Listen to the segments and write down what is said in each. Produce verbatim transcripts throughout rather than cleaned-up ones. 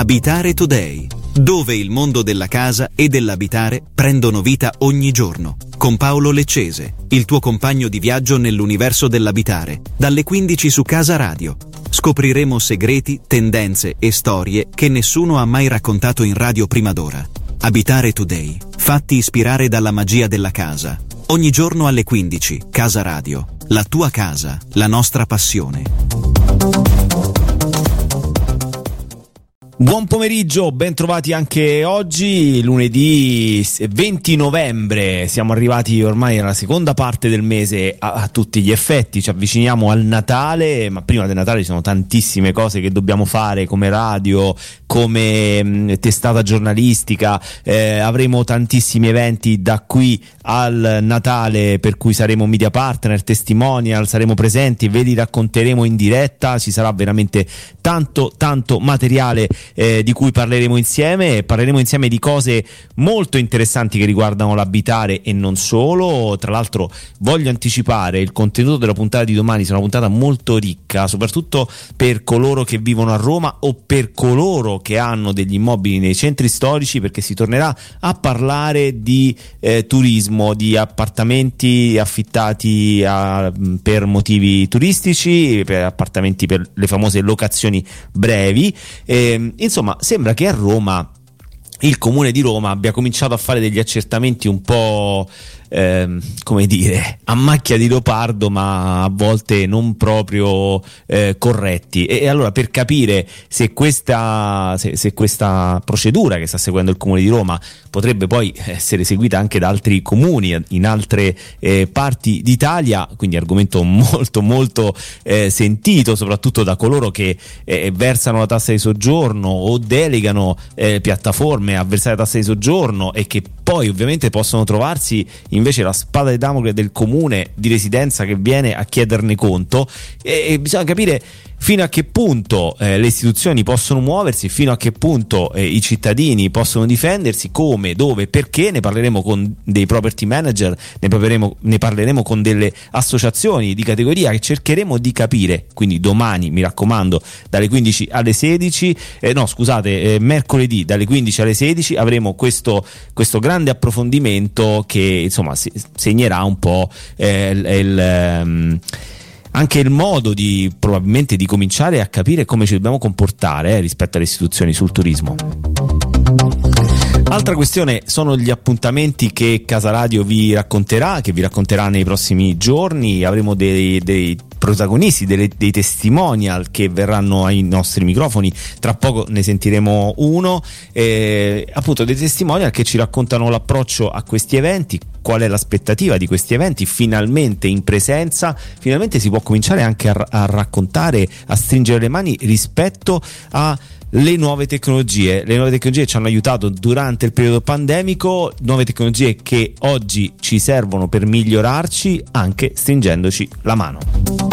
Abitare Today, dove il mondo della casa e dell'abitare prendono vita ogni giorno, con Paolo Leccese, il tuo compagno di viaggio nell'universo dell'abitare, dalle quindici su Casa Radio. Scopriremo segreti, tendenze e storie che nessuno ha mai raccontato in radio prima d'ora. Abitare Today, fatti ispirare dalla magia della casa. Ogni giorno alle quindici, Casa Radio, la tua casa, la nostra passione. Buon pomeriggio, bentrovati anche oggi, lunedì venti novembre, siamo arrivati ormai alla seconda parte del mese a, a tutti gli effetti, ci avviciniamo al Natale, ma prima del Natale ci sono tantissime cose che dobbiamo fare come radio, come mh, testata giornalistica, eh, avremo tantissimi eventi da qui al Natale per cui saremo media partner, testimonial, saremo presenti, ve li racconteremo in diretta, ci sarà veramente tanto tanto materiale Eh, di cui parleremo insieme parleremo insieme di cose molto interessanti che riguardano l'abitare e non solo. Tra l'altro voglio anticipare il contenuto della puntata di domani, sarà una puntata molto ricca soprattutto per coloro che vivono a Roma o per coloro che hanno degli immobili nei centri storici, perché si tornerà a parlare di eh, turismo, di appartamenti affittati a, per motivi turistici, per appartamenti per le famose locazioni brevi. Eh, insomma, sembra che a Roma il comune di Roma abbia cominciato a fare degli accertamenti un po' ehm, come dire a macchia di leopardo, ma a volte non proprio eh, corretti. E, e allora per capire se questa se, se questa procedura che sta seguendo il comune di Roma potrebbe poi essere seguita anche da altri comuni in altre eh, parti d'Italia, quindi argomento molto molto eh, sentito soprattutto da coloro che eh, versano la tassa di soggiorno o delegano eh, piattaforme a versare la tassa di soggiorno e che poi ovviamente possono trovarsi invece la spada di Damocle del comune di residenza che viene a chiederne conto. E, e bisogna capire fino a che punto eh, le istituzioni possono muoversi, fino a che punto eh, i cittadini possono difendersi, come, dove, perché. Ne parleremo con dei property manager, ne parleremo, ne parleremo con delle associazioni di categoria che cercheremo di capire. Quindi domani, mi raccomando, dalle quindici alle sedici, eh, no scusate, eh, mercoledì dalle quindici alle sedici avremo questo, questo grande approfondimento che insomma se, segnerà un po' eh, il... il um, anche il modo di probabilmente di cominciare a capire come ci dobbiamo comportare eh, rispetto alle istituzioni sul turismo. Altra questione sono gli appuntamenti che Casa Radio vi racconterà, che vi racconterà nei prossimi giorni. Avremo dei, dei protagonisti, delle, dei testimonial che verranno ai nostri microfoni, tra poco ne sentiremo uno, eh, appunto dei testimonial che ci raccontano l'approccio a questi eventi, qual è l'aspettativa di questi eventi. Finalmente in presenza, finalmente si può cominciare anche a, a raccontare, a stringere le mani rispetto a le nuove tecnologie. Le nuove tecnologie ci hanno aiutato durante il periodo pandemico, nuove tecnologie che oggi ci servono per migliorarci anche stringendoci la mano.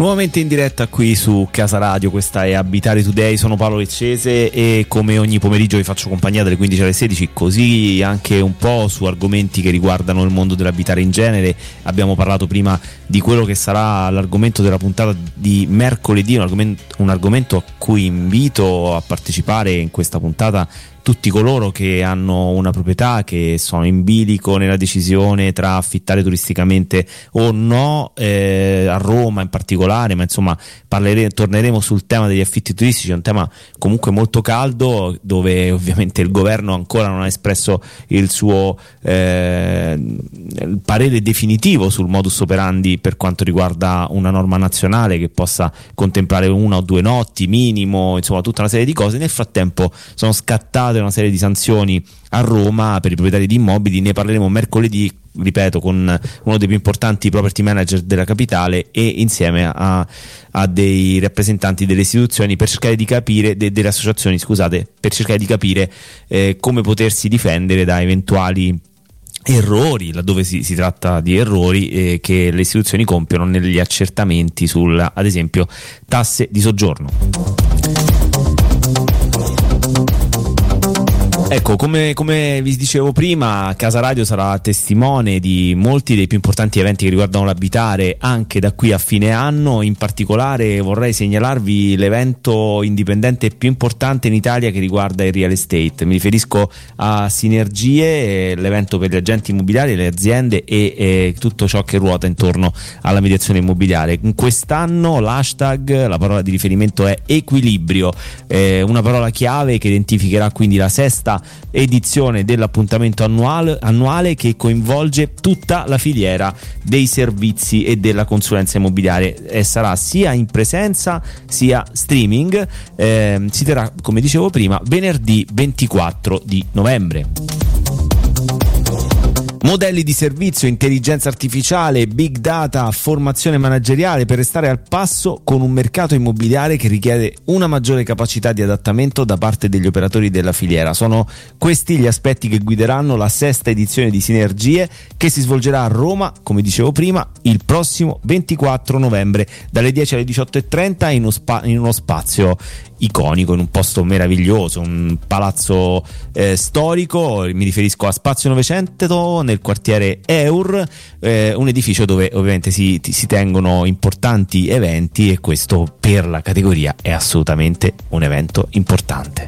Nuovamente in diretta qui su Casa Radio, questa è Abitare Today, sono Paolo Leccese e come ogni pomeriggio vi faccio compagnia dalle quindici alle sedici, così anche un po' su argomenti che riguardano il mondo dell'abitare in genere. Abbiamo parlato prima di quello che sarà l'argomento della puntata di mercoledì, un argomento, un argomento a cui invito a partecipare in questa puntata tutti coloro che hanno una proprietà, che sono in bilico nella decisione tra affittare turisticamente o no, eh, a Roma in particolare, ma insomma parlere- torneremo sul tema degli affitti turistici, un tema comunque molto caldo dove ovviamente il governo ancora non ha espresso il suo eh, il parere definitivo sul modus operandi per quanto riguarda una norma nazionale che possa contemplare una o due notti minimo, insomma tutta una serie di cose. Nel frattempo sono scattate una serie di sanzioni a Roma per i proprietari di immobili, ne parleremo mercoledì, ripeto, con uno dei più importanti property manager della capitale e insieme a, a dei rappresentanti delle istituzioni per cercare di capire, de, delle associazioni scusate, per cercare di capire eh, come potersi difendere da eventuali errori, laddove si, si tratta di errori eh, che le istituzioni compiono negli accertamenti sulla, ad esempio, tasse di soggiorno. Ecco, come, come vi dicevo prima, Casa Radio sarà testimone di molti dei più importanti eventi che riguardano l'abitare anche da qui a fine anno. In particolare vorrei segnalarvi l'evento indipendente più importante in Italia che riguarda il real estate. Mi riferisco a Sinergie, l'evento per gli agenti immobiliari, le aziende e, e tutto ciò che ruota intorno alla mediazione immobiliare. Quest'anno l'hashtag, la parola di riferimento è equilibrio, eh, una parola chiave che identificherà quindi la sesta edizione dell'appuntamento annuale, annuale che coinvolge tutta la filiera dei servizi e della consulenza immobiliare e sarà sia in presenza sia streaming. Eh, si terrà, come dicevo prima, venerdì ventiquattro di novembre. Modelli di servizio, intelligenza artificiale, big data, formazione manageriale per restare al passo con un mercato immobiliare che richiede una maggiore capacità di adattamento da parte degli operatori della filiera. Sono questi gli aspetti che guideranno la sesta edizione di Sinergie, che si svolgerà a Roma, come dicevo prima, il prossimo ventiquattro novembre dalle dieci alle diciotto e trenta in uno, spa- in uno spazio iconico, in un posto meraviglioso, un palazzo eh, storico. Mi riferisco a Spazio novecento nel quartiere Eur, eh, un edificio dove ovviamente si, si tengono importanti eventi, e questo per la categoria è assolutamente un evento importante.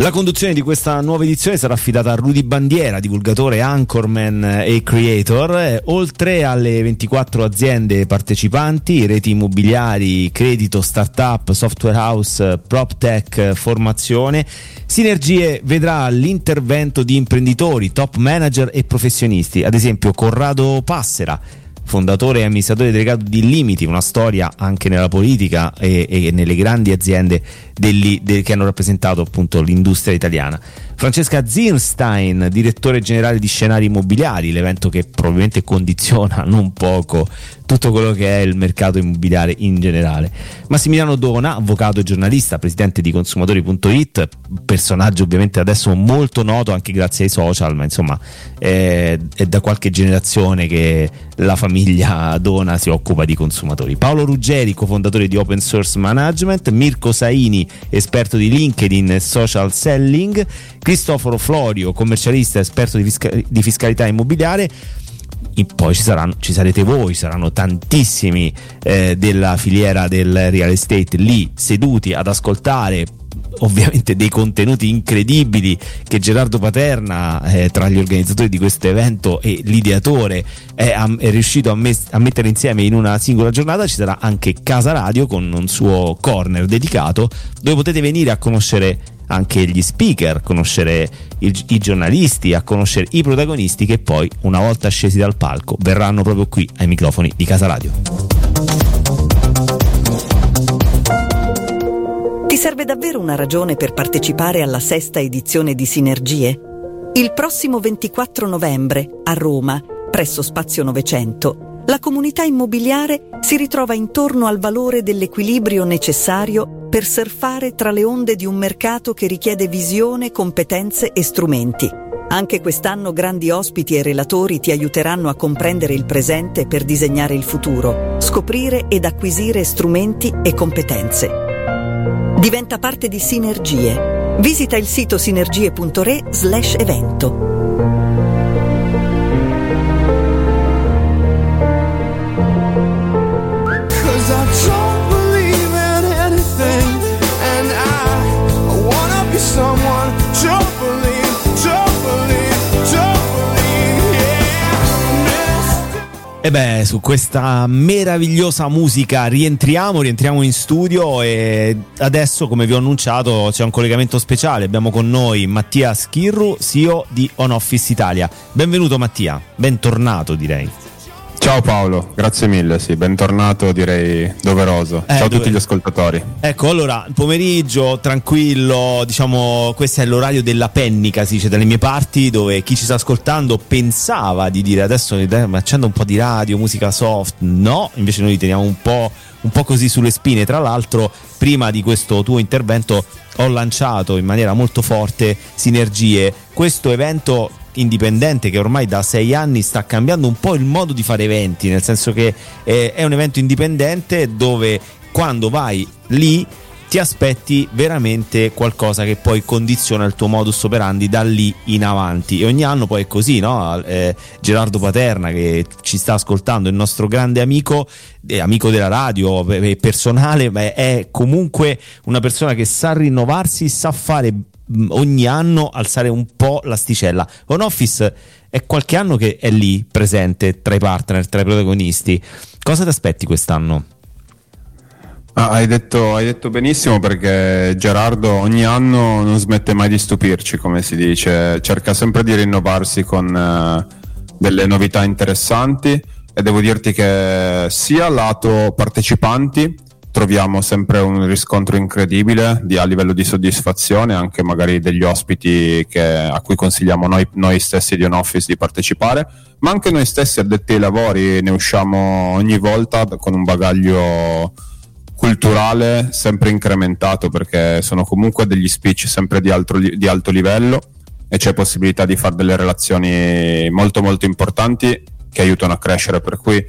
La conduzione di questa nuova edizione sarà affidata a Rudy Bandiera, divulgatore, anchorman e creator. Oltre alle ventiquattro aziende partecipanti, reti immobiliari, credito, startup, software house, prop tech, formazione, Sinergie vedrà l'intervento di imprenditori, top manager e professionisti. Ad esempio Corrado Passera, fondatore e amministratore delegato di Limiti, una storia anche nella politica e, e nelle grandi aziende degli, del, che hanno rappresentato appunto l'industria italiana. Francesca Zinstein, direttore generale di Scenari Immobiliari, l'evento che probabilmente condiziona non poco tutto quello che è il mercato immobiliare in generale. Massimiliano Dona, avvocato e giornalista, presidente di consumatori punto it, personaggio ovviamente adesso molto noto anche grazie ai social, ma insomma è, è da qualche generazione che la famiglia Dona si occupa di consumatori. Paolo Ruggeri, cofondatore di Open Source Management. Mirko Saini, esperto di LinkedIn e social selling. Cristoforo Florio, commercialista, esperto di, fisca- di fiscalità immobiliare. E poi ci saranno, ci sarete voi, saranno tantissimi eh, della filiera del real estate lì seduti ad ascoltare ovviamente dei contenuti incredibili che Gerardo Paterna, eh, tra gli organizzatori di questo evento e l'ideatore, è, è riuscito a, mes- a mettere insieme in una singola giornata. Ci sarà anche Casa Radio con un suo corner dedicato dove potete venire a conoscere anche gli speaker, conoscere il, i giornalisti, a conoscere i protagonisti che poi, una volta scesi dal palco, verranno proprio qui ai microfoni di Casa Radio. Ti serve davvero una ragione per partecipare alla sesta edizione di Sinergie? Il prossimo ventiquattro novembre, a Roma, presso Spazio novecento, la comunità immobiliare si ritrova intorno al valore dell'equilibrio necessario per surfare tra le onde di un mercato che richiede visione, competenze e strumenti. Anche quest'anno grandi ospiti e relatori ti aiuteranno a comprendere il presente per disegnare il futuro, scoprire ed acquisire strumenti e competenze. Diventa parte di Sinergie. Visita il sito sinergie.re slash evento. E beh, su questa meravigliosa musica rientriamo, rientriamo in studio e adesso, come vi ho annunciato, c'è un collegamento speciale. Abbiamo con noi Mattia Schirru, C E O di OnOffice Italia. Benvenuto Mattia, bentornato direi. Ciao Paolo, grazie mille, sì, bentornato direi doveroso. Eh, Ciao a dove... tutti gli ascoltatori. Ecco, allora, pomeriggio tranquillo, diciamo, questo è l'orario della pennica, si dice dalle mie parti, dove chi ci sta ascoltando pensava di dire adesso eh, accendo un po' di radio, musica soft. No, invece noi teniamo un po' un po' così sulle spine. Tra l'altro, prima di questo tuo intervento ho lanciato in maniera molto forte Sinergie, questo evento indipendente che ormai da sei anni sta cambiando un po' il modo di fare eventi, nel senso che eh, è un evento indipendente dove quando vai lì ti aspetti veramente qualcosa che poi condiziona il tuo modus operandi da lì in avanti, e ogni anno poi è così, no? Eh, Gerardo Paterna, che ci sta ascoltando, il nostro grande amico, eh, amico della radio, eh, personale, ma è comunque una persona che sa rinnovarsi, sa fare ogni anno alzare un po' l'asticella. OnOffice è qualche anno che è lì presente tra i partner, tra i protagonisti. Cosa ti aspetti quest'anno? Ah, hai detto, hai detto benissimo, perché Gerardo ogni anno non smette mai di stupirci, come si dice, cerca sempre di rinnovarsi con eh, delle novità interessanti, e devo dirti che sia lato partecipanti troviamo sempre un riscontro incredibile di, a livello di soddisfazione, anche magari degli ospiti che, a cui consigliamo noi, noi stessi di OnOffice di partecipare, ma anche noi stessi addetti ai lavori ne usciamo ogni volta con un bagaglio culturale sempre incrementato, perché sono comunque degli speech sempre di alto, di alto livello, e c'è possibilità di fare delle relazioni molto molto importanti che aiutano a crescere. Per cui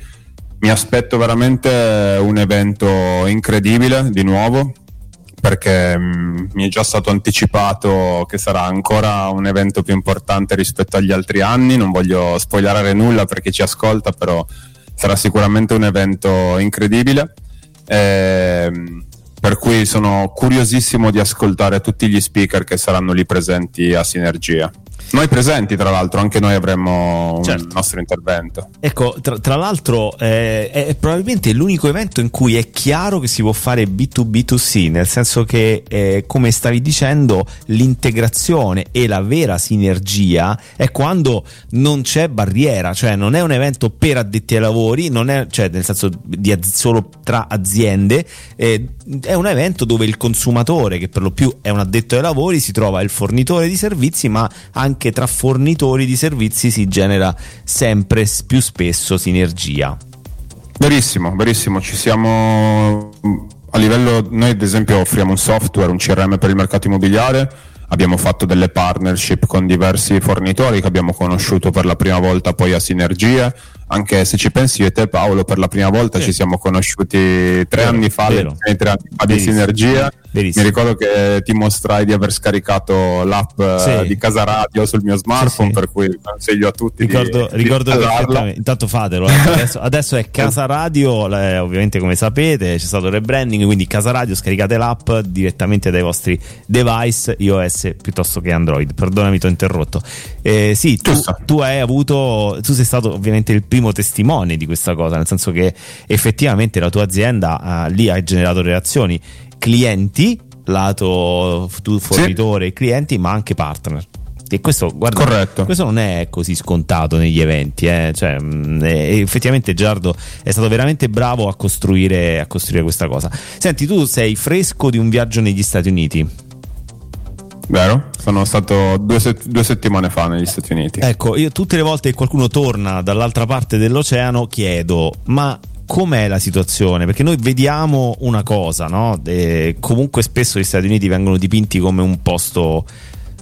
mi aspetto veramente un evento incredibile di nuovo, perché mh, mi è già stato anticipato che sarà ancora un evento più importante rispetto agli altri anni. Non voglio spoilerare nulla per chi ci ascolta, però sarà sicuramente un evento incredibile. Eh, per cui sono curiosissimo di ascoltare tutti gli speaker che saranno lì presenti a Sinergia. Noi presenti, tra l'altro, anche noi avremo, certo, un nostro intervento. Ecco, tra, tra l'altro eh, è probabilmente l'unico evento in cui è chiaro che si può fare B to B to C, nel senso che eh, come stavi dicendo, l'integrazione e la vera sinergia è quando non c'è barriera, cioè non è un evento per addetti ai lavori, non è, cioè nel senso di az- solo tra aziende, eh, è un evento dove il consumatore, che per lo più è un addetto ai lavori, si trova il fornitore di servizi, ma anche Anche tra fornitori di servizi si genera sempre più spesso sinergia. Verissimo, verissimo. Ci siamo a livello, noi ad esempio offriamo un software, un C R M per il mercato immobiliare, abbiamo fatto delle partnership con diversi fornitori che abbiamo conosciuto per la prima volta poi a Sinergia. Anche se ci pensi, io e te, Paolo, per la prima volta sì, ci siamo conosciuti tre anni fa, vero, le tre anni fa di Sinergia. Verissimo. Mi ricordo che ti mostrai di aver scaricato l'app sì. di Casa Radio sul mio smartphone, sì, sì. per cui consiglio a tutti ricordo, di, ricordo di intanto fatelo, eh. adesso, adesso è Casa Radio, eh, ovviamente come sapete c'è stato il rebranding, quindi Casa Radio, scaricate l'app direttamente dai vostri device iOS piuttosto che Android. Perdonami, ti ho interrotto. eh, sì, tu, tu hai avuto tu sei stato ovviamente il primo testimone di questa cosa, nel senso che effettivamente la tua azienda eh, lì ha generato relazioni, clienti, lato fornitore, sì, clienti, ma anche partner. E questo, guarda, corretto, questo non è così scontato negli eventi, eh? Cioè, effettivamente Gerardo è stato veramente bravo a costruire, a costruire questa cosa. Senti, tu sei fresco di un viaggio negli Stati Uniti, vero? Sono stato due, set- due settimane fa negli Stati Uniti. Ecco, io tutte le volte che qualcuno torna dall'altra parte dell'oceano chiedo, ma com'è la situazione? Perché noi vediamo una cosa, no? E comunque spesso gli Stati Uniti vengono dipinti come un posto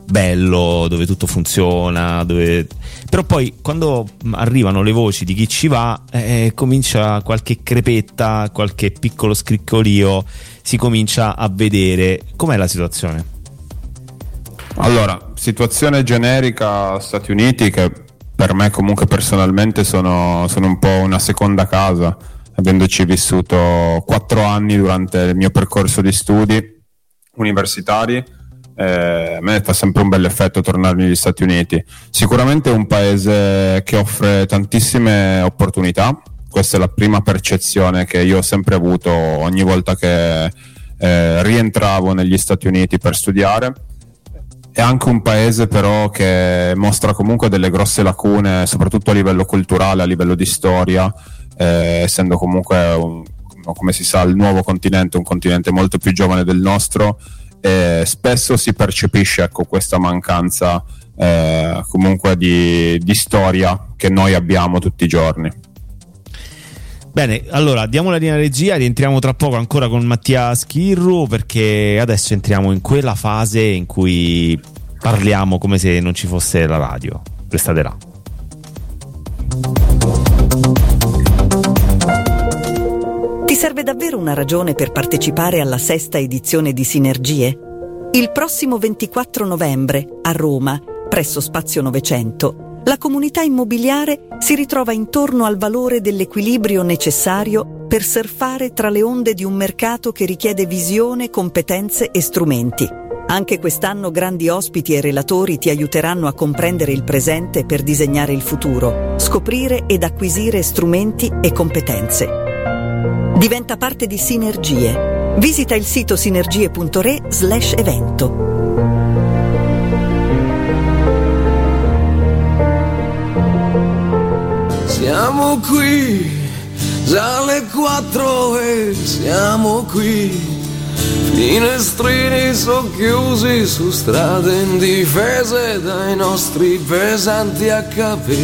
bello, dove tutto funziona, dove... però poi quando arrivano le voci di chi ci va, eh, comincia qualche crepetta, qualche piccolo scricchiolio, si comincia a vedere. Com'è la situazione? Allora, situazione generica Stati Uniti, che per me comunque personalmente sono, sono un po' una seconda casa, avendoci vissuto quattro anni durante il mio percorso di studi universitari. Eh, a me fa sempre un bel effetto tornare negli Stati Uniti. Sicuramente è un paese che offre tantissime opportunità, questa è la prima percezione che io ho sempre avuto ogni volta che eh, rientravo negli Stati Uniti per studiare. È anche un paese però che mostra comunque delle grosse lacune, soprattutto a livello culturale, a livello di storia, eh, essendo comunque un, come si sa, il nuovo continente, un continente molto più giovane del nostro, eh, spesso si percepisce, ecco, questa mancanza eh, comunque di, di storia che noi abbiamo tutti i giorni. Bene, allora diamo la linea regia, rientriamo tra poco ancora con Mattia Schirru, perché adesso entriamo in quella fase in cui parliamo come se non ci fosse la radio. Restate là. Ti serve davvero una ragione per partecipare alla sesta edizione di Sinergie? Il prossimo ventiquattro novembre a Roma, presso Spazio novecento, la comunità immobiliare si ritrova intorno al valore dell'equilibrio necessario per surfare tra le onde di un mercato che richiede visione, competenze e strumenti. Anche quest'anno grandi ospiti e relatori ti aiuteranno a comprendere il presente per disegnare il futuro, scoprire ed acquisire strumenti e competenze. Diventa parte di Sinergie. Visita il sito sinergie.re slash evento. Siamo qui, già le quattro e siamo qui. Finestrini socchiusi su strade indifese dai nostri pesanti acca pi.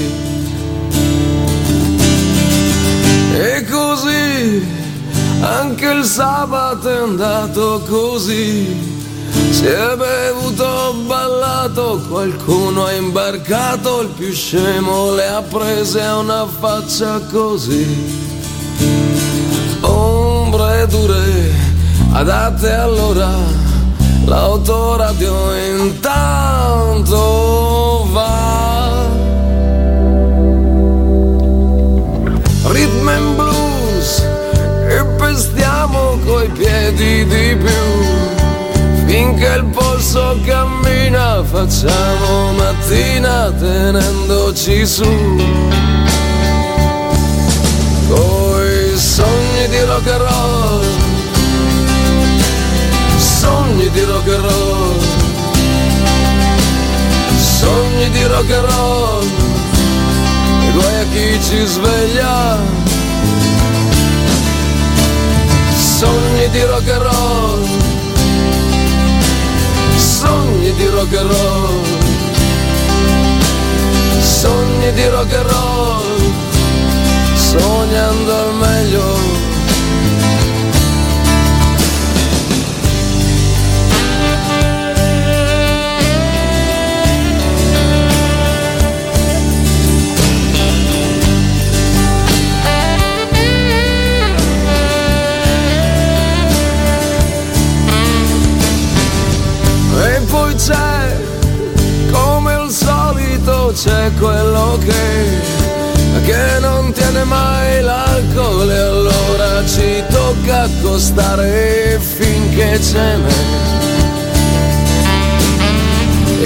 E così, anche il sabato è andato così. Si è bevuto, ballato, qualcuno ha imbarcato, il più scemo le ha prese a una faccia così. Ombre dure, adatte allora, l'autoradio intanto va. Rhythm and blues, e pestiamo coi piedi di più. Finché il polso cammina, facciamo mattina tenendoci su. Coi sogni di rock and roll, sogni di rock and roll, sogni di rock and roll. E guai a chi ci sveglia. Sogni di rock and roll, sogni di rock and roll, sogni di rock and roll, sognando al meglio. C'è, come al solito, c'è quello che, che non tiene mai l'alcol e allora ci tocca accostare finché ce n'è.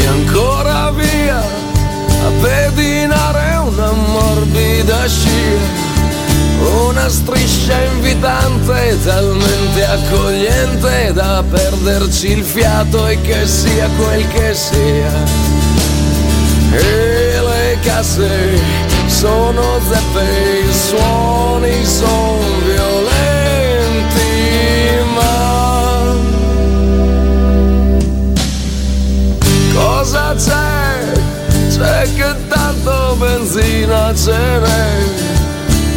E ancora via a pedinare una morbida scia, una striscia invitante, talmente accogliente da perderci il fiato e che sia quel che sia. E le casse sono zeppe, i suoni sono violenti, ma cosa c'è? C'è che tanto benzina ce n'è.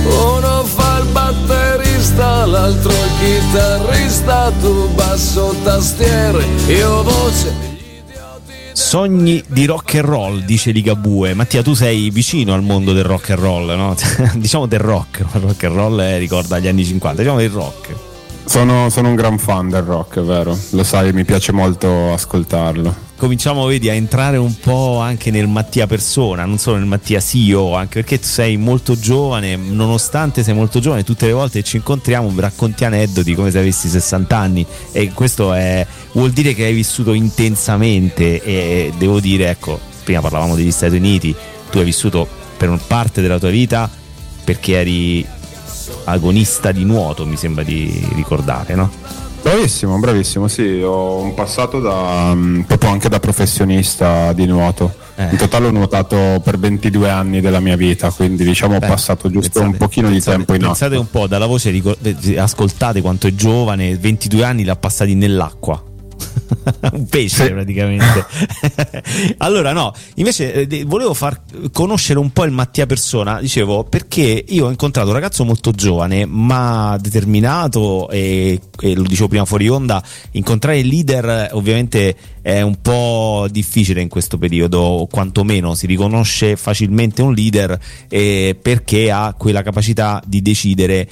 Uno fa il batterista, l'altro il chitarrista, tu basso, tastiere, io voce. Sogni di rock and roll, dice Ligabue. Mattia, tu sei vicino al mondo del rock and roll, no? Diciamo del rock, ma rock and roll eh, ricorda gli anni cinquanta, diciamo del rock. Sono, sono un gran fan del rock, è vero, lo sai, mi piace molto ascoltarlo. Cominciamo, vedi, a entrare un po' anche nel Mattia persona, non solo nel Mattia C E O, anche perché tu sei molto giovane, nonostante sei molto giovane, tutte le volte che ci incontriamo racconti aneddoti come se avessi sessanta anni, e questo è, vuol dire che hai vissuto intensamente. E devo dire, ecco, prima parlavamo degli Stati Uniti, tu hai vissuto per una parte della tua vita perché eri agonista di nuoto, mi sembra di ricordare, no? Bravissimo, bravissimo, sì, ho un passato da um, proprio anche da professionista di nuoto. Eh. In totale ho nuotato per ventidue anni della mia vita, quindi diciamo beh, ho passato giusto pensate, un pochino pensate, di tempo in acqua. Pensate un po', dalla voce, ascoltate quanto è giovane, ventidue anni l'ha passati nell'acqua. un pesce praticamente. Allora no, invece eh, volevo far conoscere un po' il Mattia persona, dicevo, perché io ho incontrato un ragazzo molto giovane ma determinato e, e lo dicevo prima fuori onda, incontrare il leader ovviamente è un po' difficile in questo periodo, o quantomeno si riconosce facilmente un leader eh, perché ha quella capacità di decidere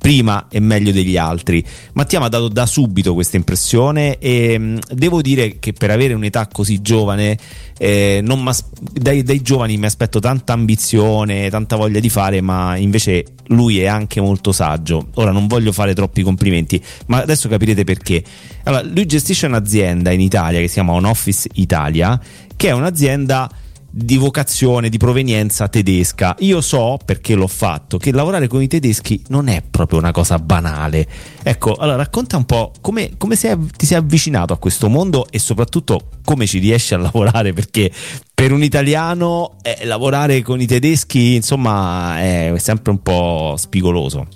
prima e meglio degli altri. Mattia mi ha dato da subito questa impressione e mh, devo dire che per avere un'età così giovane eh, non dai, dai giovani mi aspetto tanta ambizione, tanta voglia di fare, ma invece lui è anche molto saggio. Ora non voglio fare troppi complimenti, ma adesso capirete perché. Allora, lui gestisce un'azienda in Italia che si chiama OnOffice Italia, che è un'azienda di vocazione, di provenienza tedesca. Io so, perché l'ho fatto, che lavorare con i tedeschi non è proprio una cosa banale. Ecco, allora racconta un po' come, come sei, ti sei avvicinato a questo mondo e soprattutto come ci riesci a lavorare, perché per un italiano eh, lavorare con i tedeschi insomma è sempre un po' spigoloso.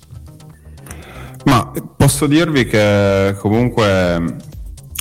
Ma posso dirvi che comunque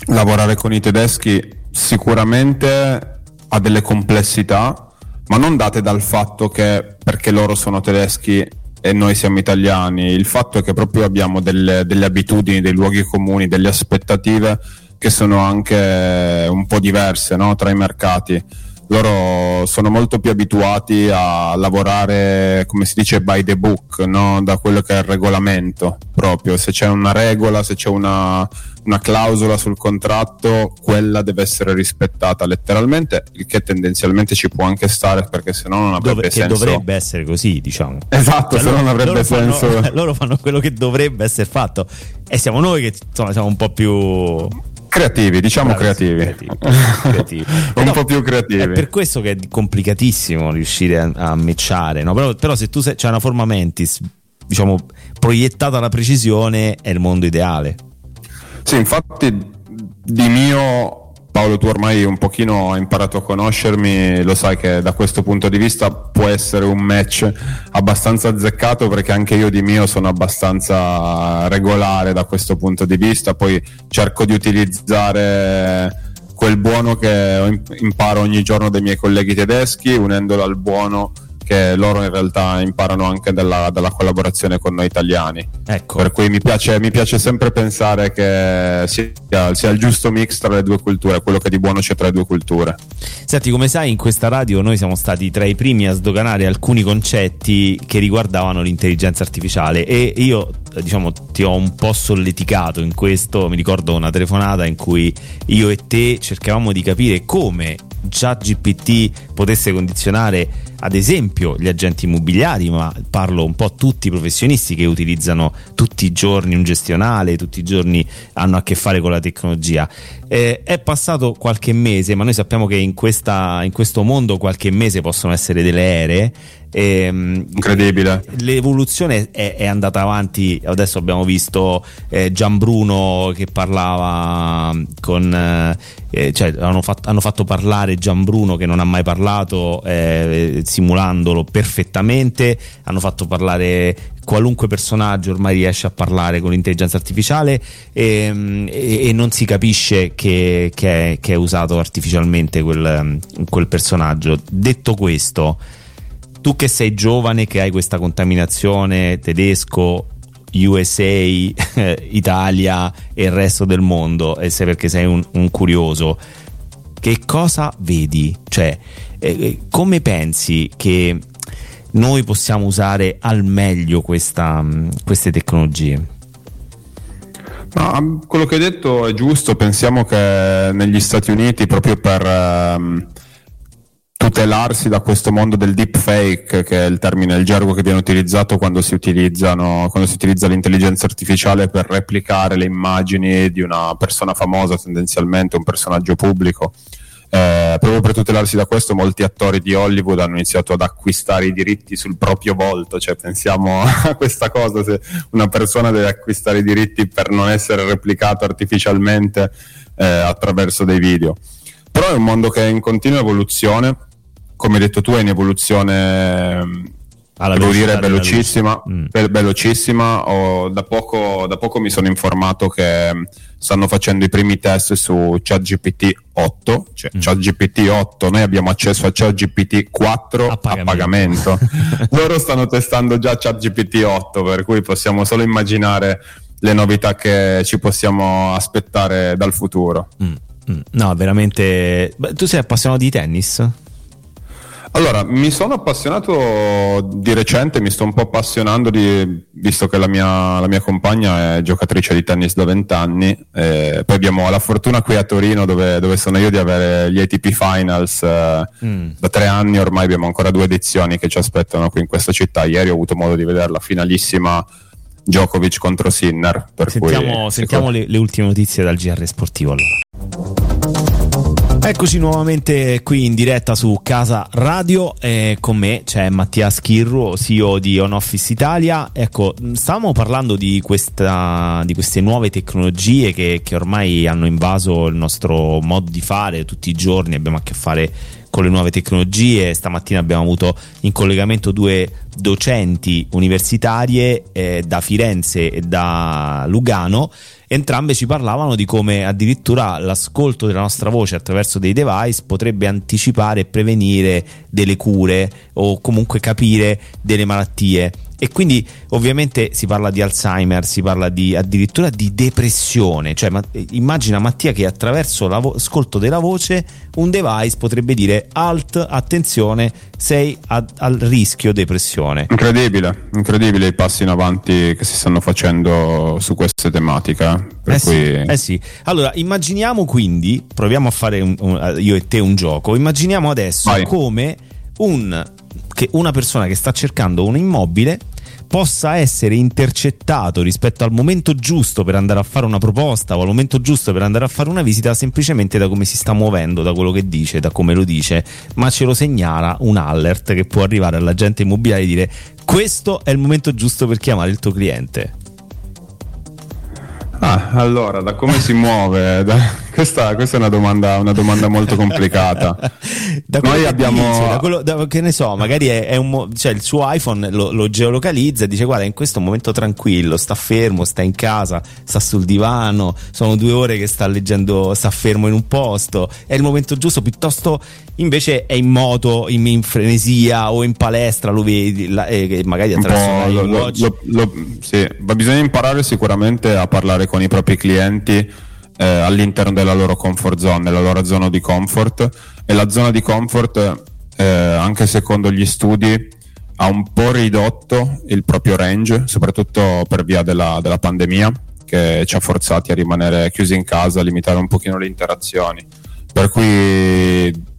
lavorare con i tedeschi sicuramente ha delle complessità, ma non date dal fatto che perché loro sono tedeschi e noi siamo italiani. Il fatto è che proprio abbiamo delle, delle abitudini, dei luoghi comuni, delle aspettative che sono anche un po' diverse, no? Tra i mercati. Loro sono molto più abituati a lavorare, come si dice, by the book, no? Da quello che è il regolamento proprio. Se c'è una regola, se c'è una, una clausola sul contratto, quella deve essere rispettata letteralmente, il che tendenzialmente ci può anche stare, perché sennò non avrebbe Dove, senso. Che dovrebbe essere così, diciamo. Esatto, cioè, se no non avrebbe loro senso. Fanno, loro fanno quello che dovrebbe essere fatto e siamo noi che insomma siamo un po' più... creativi, diciamo Bravi, creativi, sì, creativi. un no, po' più creativi. È per questo che è complicatissimo riuscire a, a matchare, no? Però, però se tu sei, c'è una forma mentis, diciamo, proiettata alla precisione, è il mondo ideale. Sì, infatti di mio, Paolo, tu ormai un pochino hai imparato a conoscermi, lo sai che da questo punto di vista può essere un match abbastanza azzeccato, perché anche io di mio sono abbastanza regolare da questo punto di vista. Poi cerco di utilizzare quel buono che imparo ogni giorno dai miei colleghi tedeschi, unendolo al buono che loro in realtà imparano anche dalla, dalla collaborazione con noi italiani. Ecco. Per cui mi piace, mi piace sempre pensare che sia, sia il giusto mix tra le due culture, quello che di buono c'è tra le due culture. Senti, come sai, in questa radio noi siamo stati tra i primi a sdoganare alcuni concetti che riguardavano l'intelligenza artificiale e io, diciamo, ti ho un po' solleticato in questo. Mi ricordo una telefonata in cui io e te cercavamo di capire come ChatGPT potesse condizionare ad esempio gli agenti immobiliari, ma parlo un po' tutti i professionisti che utilizzano tutti i giorni un gestionale, tutti i giorni hanno a che fare con la tecnologia. Eh, è passato qualche mese, ma noi sappiamo che in, questa, in questo mondo qualche mese possono essere delle ere. Ehm, Incredibile. L'evoluzione è, è andata avanti. Adesso abbiamo visto eh, Gianbruno che parlava con eh, cioè hanno fatto, hanno fatto parlare Gianbruno che non ha mai parlato eh, simulandolo perfettamente. Hanno fatto parlare qualunque personaggio, ormai riesce a parlare con l'intelligenza artificiale e, e, e non si capisce che, che, è, che è usato artificialmente quel, quel personaggio. Detto questo, tu che sei giovane, che hai questa contaminazione tedesco, U S A, eh, Italia e il resto del mondo, e sei, perché sei un, un curioso, che cosa vedi? Cioè, eh, come pensi che noi possiamo usare al meglio questa, queste tecnologie? No, quello che hai detto è giusto. Pensiamo che negli Stati Uniti, proprio per... Ehm... tutelarsi da questo mondo del deepfake, che è il termine, il gergo che viene utilizzato quando si utilizzano, quando si utilizza l'intelligenza artificiale per replicare le immagini di una persona famosa, tendenzialmente un personaggio pubblico. Eh, proprio per tutelarsi da questo, molti attori di Hollywood hanno iniziato ad acquistare i diritti sul proprio volto. Cioè, pensiamo a questa cosa: se una persona deve acquistare i diritti per non essere replicato artificialmente eh, attraverso dei video. Però è un mondo che è in continua evoluzione. Come hai detto tu, è in evoluzione Devo dire velocissima, mm. velocissima. Oh, da poco, da poco mi sono informato che stanno facendo i primi test su ChatGPT otto, cioè mm. ChatGPT otto, noi abbiamo accesso a ChatGPT quattro a pagamento, a pagamento. Loro stanno testando già ChatGPT otto, per cui possiamo solo immaginare le novità che ci possiamo aspettare dal futuro. Mm. Mm. No, veramente. Tu sei appassionato di tennis? Allora, mi sono appassionato di recente, mi sto un po' appassionando di, visto che la mia, la mia compagna è giocatrice di tennis da vent'anni, eh, poi abbiamo la fortuna qui a Torino dove, dove sono io di avere gli A T P Finals eh, mm. da tre anni ormai, abbiamo ancora due edizioni che ci aspettano qui in questa città. Ieri ho avuto modo di vederla, finalissima Djokovic contro Sinner. Per sentiamo cui, sentiamo le, le ultime notizie dal G R Sportivo allora. Eccoci nuovamente qui in diretta su Casa Radio, eh, con me c'è Mattia Schirru, C E O di OnOffice Italia. Ecco, stavamo parlando di, questa, di queste nuove tecnologie che, che ormai hanno invaso il nostro modo di fare tutti i giorni, abbiamo a che fare con le nuove tecnologie. Stamattina abbiamo avuto in collegamento due docenti universitarie eh, da Firenze e da Lugano. Entrambe ci parlavano di come addirittura l'ascolto della nostra voce attraverso dei device potrebbe anticipare e prevenire delle cure o comunque capire delle malattie. E quindi ovviamente si parla di Alzheimer, si parla di addirittura di depressione, cioè ma, immagina Mattia che attraverso l'ascolto della voce un device potrebbe dire alt, attenzione, sei ad, al rischio depressione. Incredibile, incredibile i passi in avanti che si stanno facendo su queste tematiche. Per eh, cui... sì, eh sì, allora immaginiamo quindi, proviamo a fare un, un, io e te un gioco, immaginiamo adesso Vai. come un, che una persona che sta cercando un immobile possa essere intercettato rispetto al momento giusto per andare a fare una proposta o al momento giusto per andare a fare una visita semplicemente da come si sta muovendo, da quello che dice, da come lo dice, ma ce lo segnala un alert che può arrivare all'agente immobiliare e dire questo è il momento giusto per chiamare il tuo cliente. Ah, allora, da come si muove? Da... Questa, questa è una domanda, una domanda molto complicata. Da Noi che abbiamo. Dice, da quello, da, che ne so, magari è, è un mo... cioè, il suo iPhone lo, lo geolocalizza e dice: guarda, in questo momento tranquillo, sta fermo, sta in casa, sta sul divano, sono due ore che sta leggendo, sta fermo in un posto, è il momento giusto. Piuttosto invece è in moto, in, in frenesia o in palestra, lo vedi, la, eh, magari attraverso lo, lo, lo, lo, sì. Ma bisogna imparare sicuramente a parlare con i propri clienti eh, all'interno della loro comfort zone, della loro zona di comfort. E la zona di comfort, eh, anche secondo gli studi, ha un po' ridotto il proprio range, soprattutto per via della, della pandemia, che ci ha forzati a rimanere chiusi in casa, a limitare un pochino le interazioni, per cui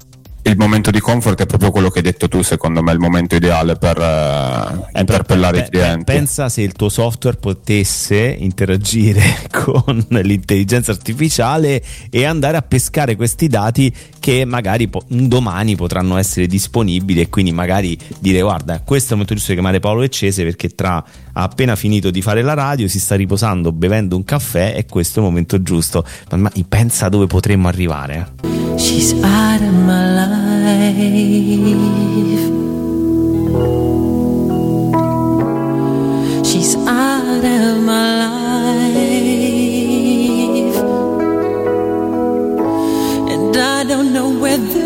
il momento di comfort è proprio quello che hai detto tu, secondo me è il momento ideale per eh, interpellare i clienti. Pensa se il tuo software potesse interagire con l'intelligenza artificiale e andare a pescare questi dati che magari po- un domani potranno essere disponibili, e quindi magari dire guarda, questo è il momento giusto di chiamare Paolo Leccese perché tra ha appena finito di fare la radio, si sta riposando bevendo un caffè e questo è il momento giusto. Ma, ma pensa dove potremmo arrivare. She's out of my life. She's out of my life. And I don't know whether.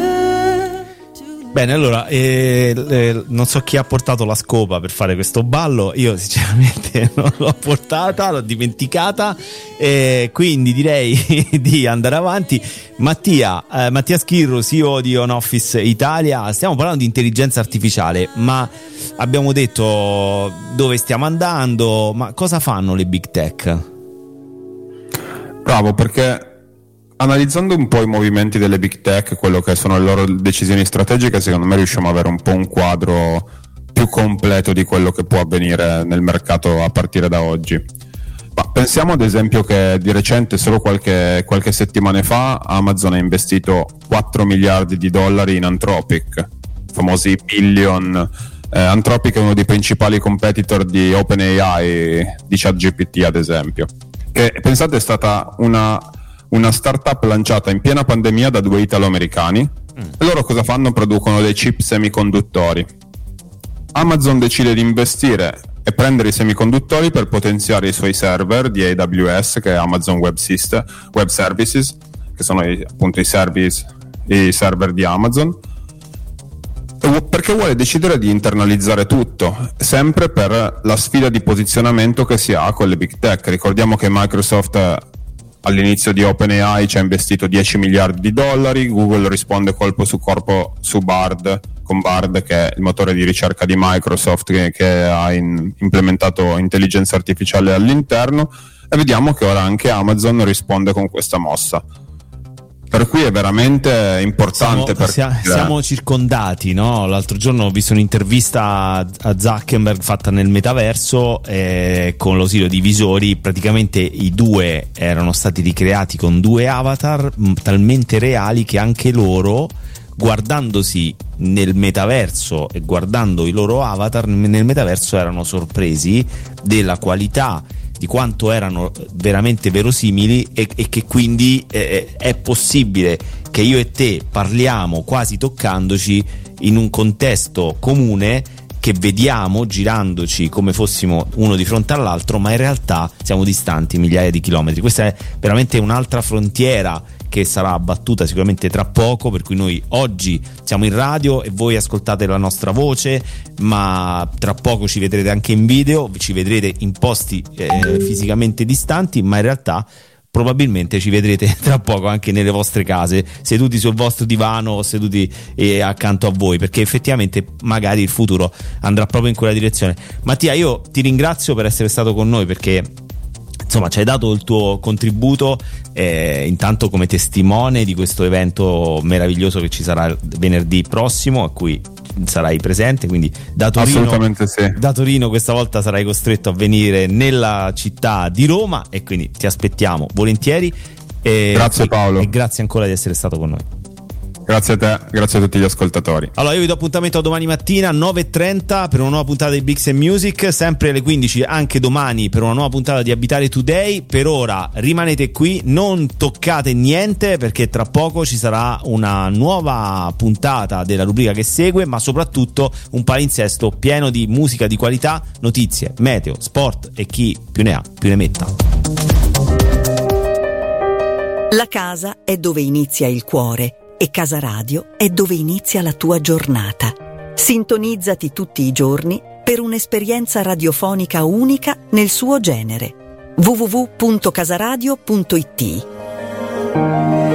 Bene, allora, eh, eh, non so chi ha portato la scopa per fare questo ballo, io sinceramente non l'ho portata, l'ho dimenticata, eh, quindi direi di andare avanti. Mattia, eh, Mattia Schirru, C E O di OnOffice Italia, stiamo parlando di intelligenza artificiale, ma abbiamo detto dove stiamo andando, ma cosa fanno le big tech? Bravo, perché analizzando un po' i movimenti delle big tech, quello che sono le loro decisioni strategiche, secondo me riusciamo ad avere un po' un quadro più completo di quello che può avvenire nel mercato a partire da oggi. Ma pensiamo ad esempio che di recente, solo qualche, qualche settimane fa, Amazon ha investito quattro miliardi di dollari in Anthropic, famosi billion. Eh, Anthropic è uno dei principali competitor di OpenAI, di ChatGPT ad esempio, che pensate è stata una... una startup lanciata in piena pandemia da due italo-americani. Mm. E loro cosa fanno? Producono dei chip semiconduttori. Amazon decide di investire e prendere i semiconduttori per potenziare i suoi server di A W S, che è Amazon Web, System, Web Services, che sono i, appunto i, service, i server di Amazon, perché vuole decidere di internalizzare tutto, sempre per la sfida di posizionamento che si ha con le big tech. Ricordiamo che Microsoft all'inizio di OpenAI ci ha investito dieci miliardi di dollari, Google risponde colpo su corpo su Bard, con Bard che è il motore di ricerca di Microsoft che, che ha in, implementato intelligenza artificiale all'interno, e vediamo che ora anche Amazon risponde con questa mossa. Per cui è veramente importante. Siamo, sia, siamo circondati, no? L'altro giorno ho visto un'intervista a Zuckerberg fatta nel metaverso eh, con l'ausilio di visori. Praticamente i due erano stati ricreati con due avatar talmente reali che anche loro, guardandosi nel metaverso e guardando i loro avatar nel metaverso, erano sorpresi della qualità, di quanto erano veramente verosimili, e, e che quindi eh, è possibile che io e te parliamo quasi toccandoci in un contesto comune, che vediamo girandoci come fossimo uno di fronte all'altro, ma in realtà siamo distanti migliaia di chilometri. Questa è veramente un'altra frontiera che sarà abbattuta sicuramente tra poco, per cui noi oggi siamo in radio e voi ascoltate la nostra voce, ma tra poco ci vedrete anche in video, ci vedrete in posti eh, fisicamente distanti, ma in realtà probabilmente ci vedrete tra poco anche nelle vostre case, seduti sul vostro divano o seduti eh, accanto a voi, perché effettivamente magari il futuro andrà proprio in quella direzione. Mattia, io ti ringrazio per essere stato con noi, perché insomma ci hai dato il tuo contributo eh, intanto come testimone di questo evento meraviglioso che ci sarà venerdì prossimo, a cui sarai presente, quindi da Torino. Assolutamente sì. Da Torino questa volta sarai costretto a venire nella città di Roma, e quindi ti aspettiamo volentieri. E grazie Paolo, e grazie ancora di essere stato con noi. Grazie a te, grazie a tutti gli ascoltatori. Allora io vi do appuntamento a domani mattina nove e trenta per una nuova puntata di Bix and Music, sempre alle quindici anche domani per una nuova puntata di Abitare Today. Per ora rimanete qui, non toccate niente, perché tra poco ci sarà una nuova puntata della rubrica che segue, ma soprattutto un palinsesto pieno di musica di qualità, notizie, meteo, sport e chi più ne ha più ne metta. La casa è dove inizia il cuore, e Casa Radio è dove inizia la tua giornata. Sintonizzati tutti i giorni per un'esperienza radiofonica unica nel suo genere. w w w punto casa radio punto i t